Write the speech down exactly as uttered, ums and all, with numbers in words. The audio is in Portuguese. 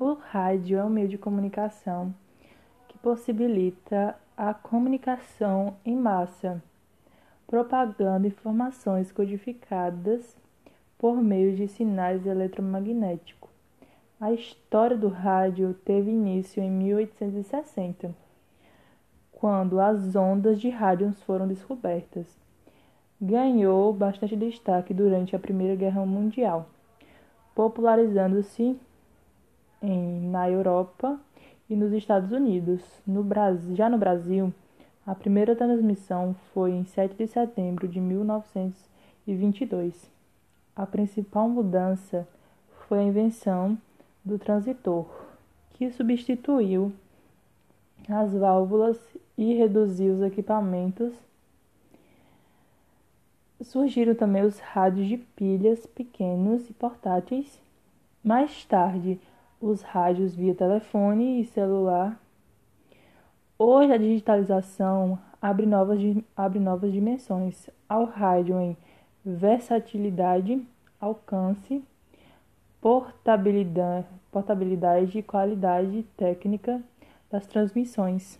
O rádio é um meio de comunicação que possibilita a comunicação em massa, propagando informações codificadas por meio de sinais eletromagnéticos. A história do rádio teve início em mil oitocentos e sessenta, quando as ondas de rádio foram descobertas. Ganhou bastante destaque durante a Primeira Guerra Mundial, popularizando-se Em, na Europa e nos Estados Unidos. No Brasil, já no Brasil, a primeira transmissão foi em sete de setembro de mil novecentos e vinte e dois. A principal mudança foi a invenção do transistor, que substituiu as válvulas e reduziu os equipamentos. Surgiram também os rádios de pilhas pequenos e portáteis. Mais tarde, os rádios via telefone e celular. Hoje, a digitalização abre novas, abre novas dimensões ao rádio em versatilidade, alcance, portabilidade, portabilidade e qualidade técnica das transmissões.